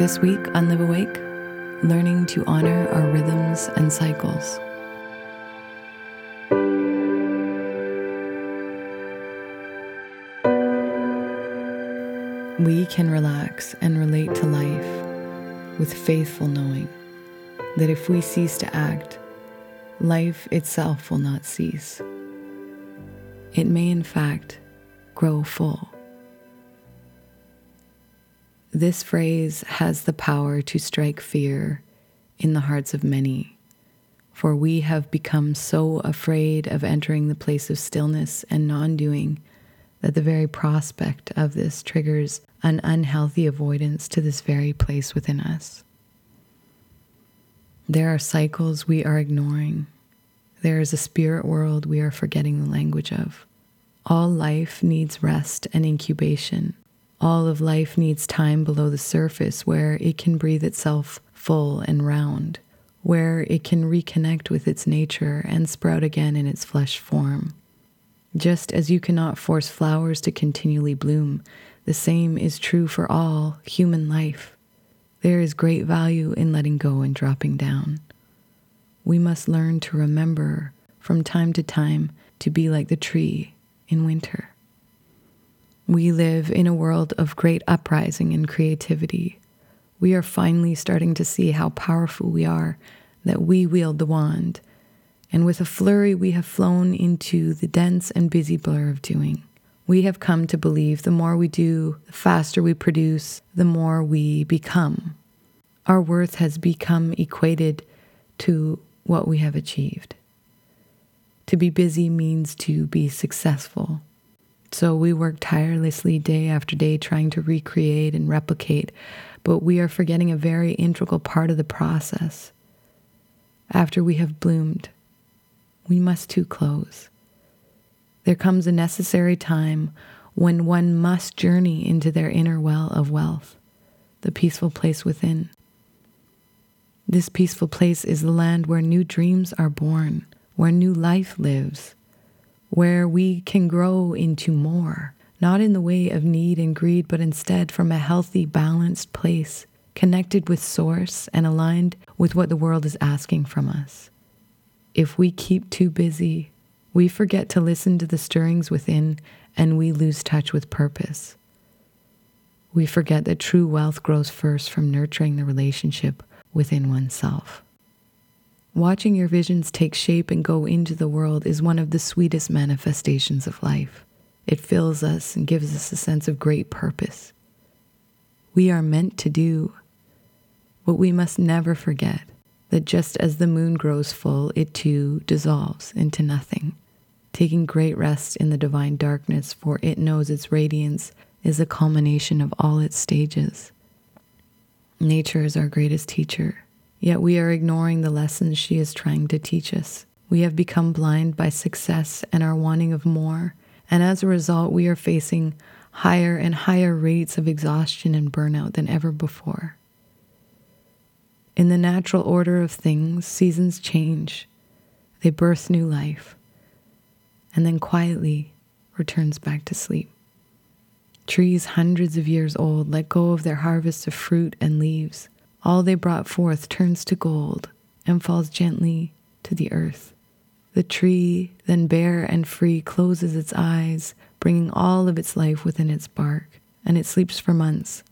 This week on Live Awake, learning to honor our rhythms and cycles. We can relax and relate to life with faithful knowing that if we cease to act, life itself will not cease. It may, in fact, grow full. This phrase has the power to strike fear in the hearts of many, for we have become so afraid of entering the place of stillness and non-doing that the very prospect of this triggers an unhealthy avoidance to this very place within us. There are cycles we are ignoring. There is a spirit world we are forgetting the language of. All life needs rest and incubation. All of life needs time below the surface where it can breathe itself full and round, where it can reconnect with its nature and sprout again in its flesh form. Just as you cannot force flowers to continually bloom, the same is true for all human life. There is great value in letting go and dropping down. We must learn to remember from time to time to be like the tree in winter. We live in a world of great uprising and creativity. We are finally starting to see how powerful we are, that we wield the wand, and with a flurry we have flown into the dense and busy blur of doing. We have come to believe the more we do, the faster we produce, the more we become. Our worth has become equated to what we have achieved. To be busy means to be successful. So we work tirelessly day after day trying to recreate and replicate, but we are forgetting a very integral part of the process. After we have bloomed, we must too close. There comes a necessary time when one must journey into their inner well of wealth, the peaceful place within. This peaceful place is the land where new dreams are born, where new life lives, where we can grow into more, not in the way of need and greed, but instead from a healthy, balanced place, connected with source and aligned with what the world is asking from us. If we keep too busy, we forget to listen to the stirrings within, and we lose touch with purpose. We forget that true wealth grows first from nurturing the relationship within oneself. Watching your visions take shape and go into the world is one of the sweetest manifestations of life. It fills us and gives us a sense of great purpose. We are meant to do, but we must never forget that just as the moon grows full, it too dissolves into nothing, taking great rest in the divine darkness, for it knows its radiance is the culmination of all its stages. Nature is our greatest teacher. Yet we are ignoring the lessons she is trying to teach us. We have become blind by success and our wanting of more, and as a result, we are facing higher and higher rates of exhaustion and burnout than ever before. In the natural order of things, seasons change. They birth new life, and then quietly returns back to sleep. Trees hundreds of years old let go of their harvests of fruit and leaves. All they brought forth turns to gold and falls gently to the earth. The tree, then bare and free, closes its eyes, bringing all of its life within its bark, and it sleeps for months,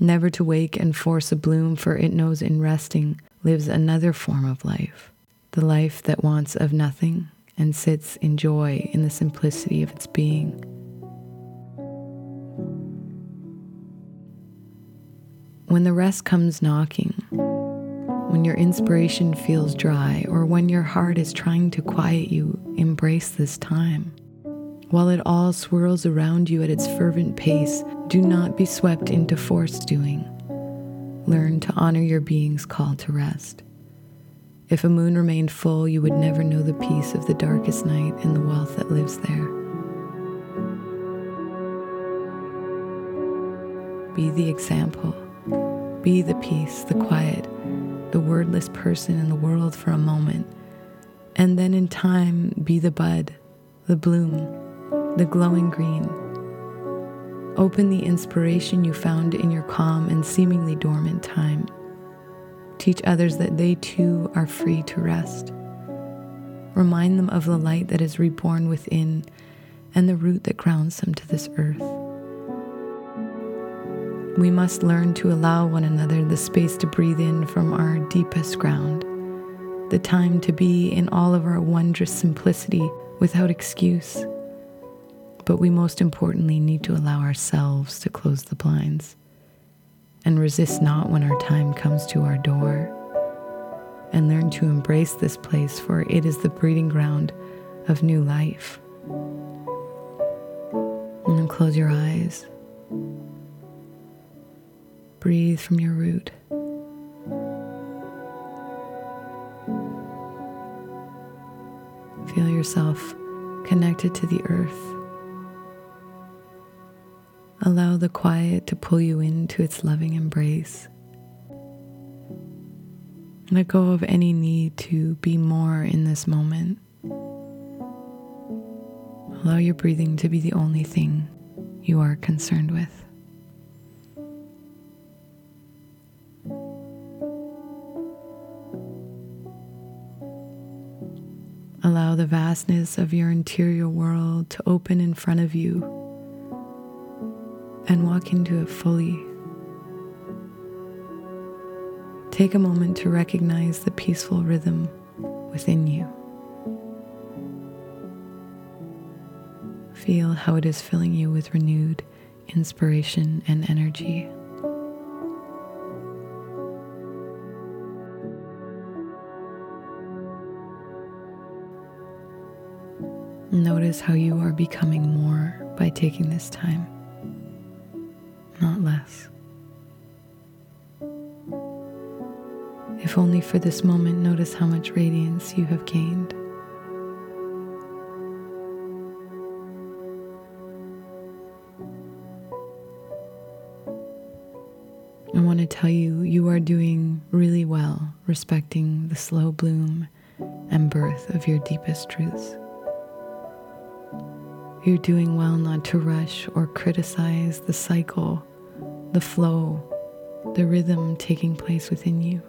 never to wake and force a bloom, for it knows in resting lives another form of life, the life that wants of nothing and sits in joy in the simplicity of its being. When the rest comes knocking, when your inspiration feels dry, or when your heart is trying to quiet you, embrace this time. While it all swirls around you at its fervent pace, do not be swept into forced doing. Learn to honor your being's call to rest. If a moon remained full, you would never know the peace of the darkest night and the wealth that lives there. Be the example. Be the peace, the quiet, the wordless person in the world for a moment, and then in time be the bud, the bloom, the glowing green. Open the inspiration you found in your calm and seemingly dormant time. Teach others that they too are free to rest. Remind them of the light that is reborn within and the root that grounds them to this earth. We must learn to allow one another the space to breathe in from our deepest ground, the time to be in all of our wondrous simplicity without excuse. But we most importantly need to allow ourselves to close the blinds and resist not when our time comes to our door, and learn to embrace this place, for it is the breeding ground of new life. And then close your eyes. Breathe from your root. Feel yourself connected to the earth. Allow the quiet to pull you into its loving embrace. Let go of any need to be more in this moment. Allow your breathing to be the only thing you are concerned with. Allow the vastness of your interior world to open in front of you, and walk into it fully. Take a moment to recognize the peaceful rhythm within you. Feel how it is filling you with renewed inspiration and energy. Notice how you are becoming more by taking this time, not less. If only for this moment, notice how much radiance you have gained. I want to tell you, you are doing really well respecting the slow bloom and birth of your deepest truths. You're doing well not to rush or criticize the cycle, the flow, the rhythm taking place within you.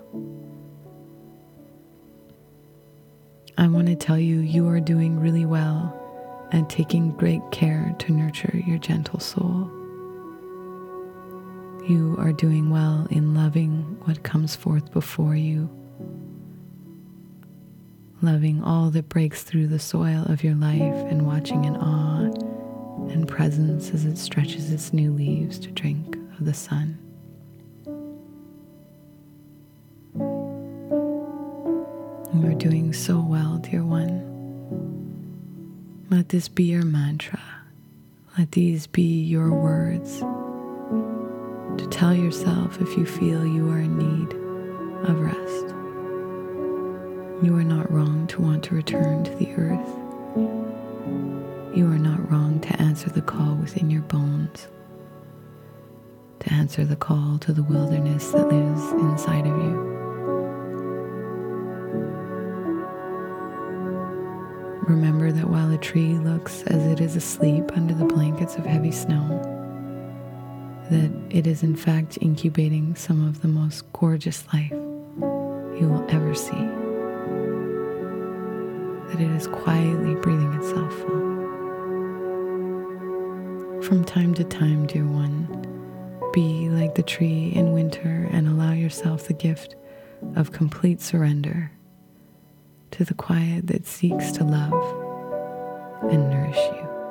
I want to tell you, you are doing really well and taking great care to nurture your gentle soul. You are doing well in loving what comes forth before you, loving all that breaks through the soil of your life, and watching in awe and presence as it stretches its new leaves to drink of the sun. You are doing so well, dear one. Let this be your mantra. Let these be your words to tell yourself if you feel you are in need of rest. You are not wrong to want to return to the earth. You are not wrong to answer the call within your bones, to answer the call to the wilderness that lives inside of you. Remember that while a tree looks as it is asleep under the blankets of heavy snow, that it is in fact incubating some of the most gorgeous life you will ever see. That it is quietly breathing itself full. From time to time, dear one, be like the tree in winter and allow yourself the gift of complete surrender to the quiet that seeks to love and nourish you.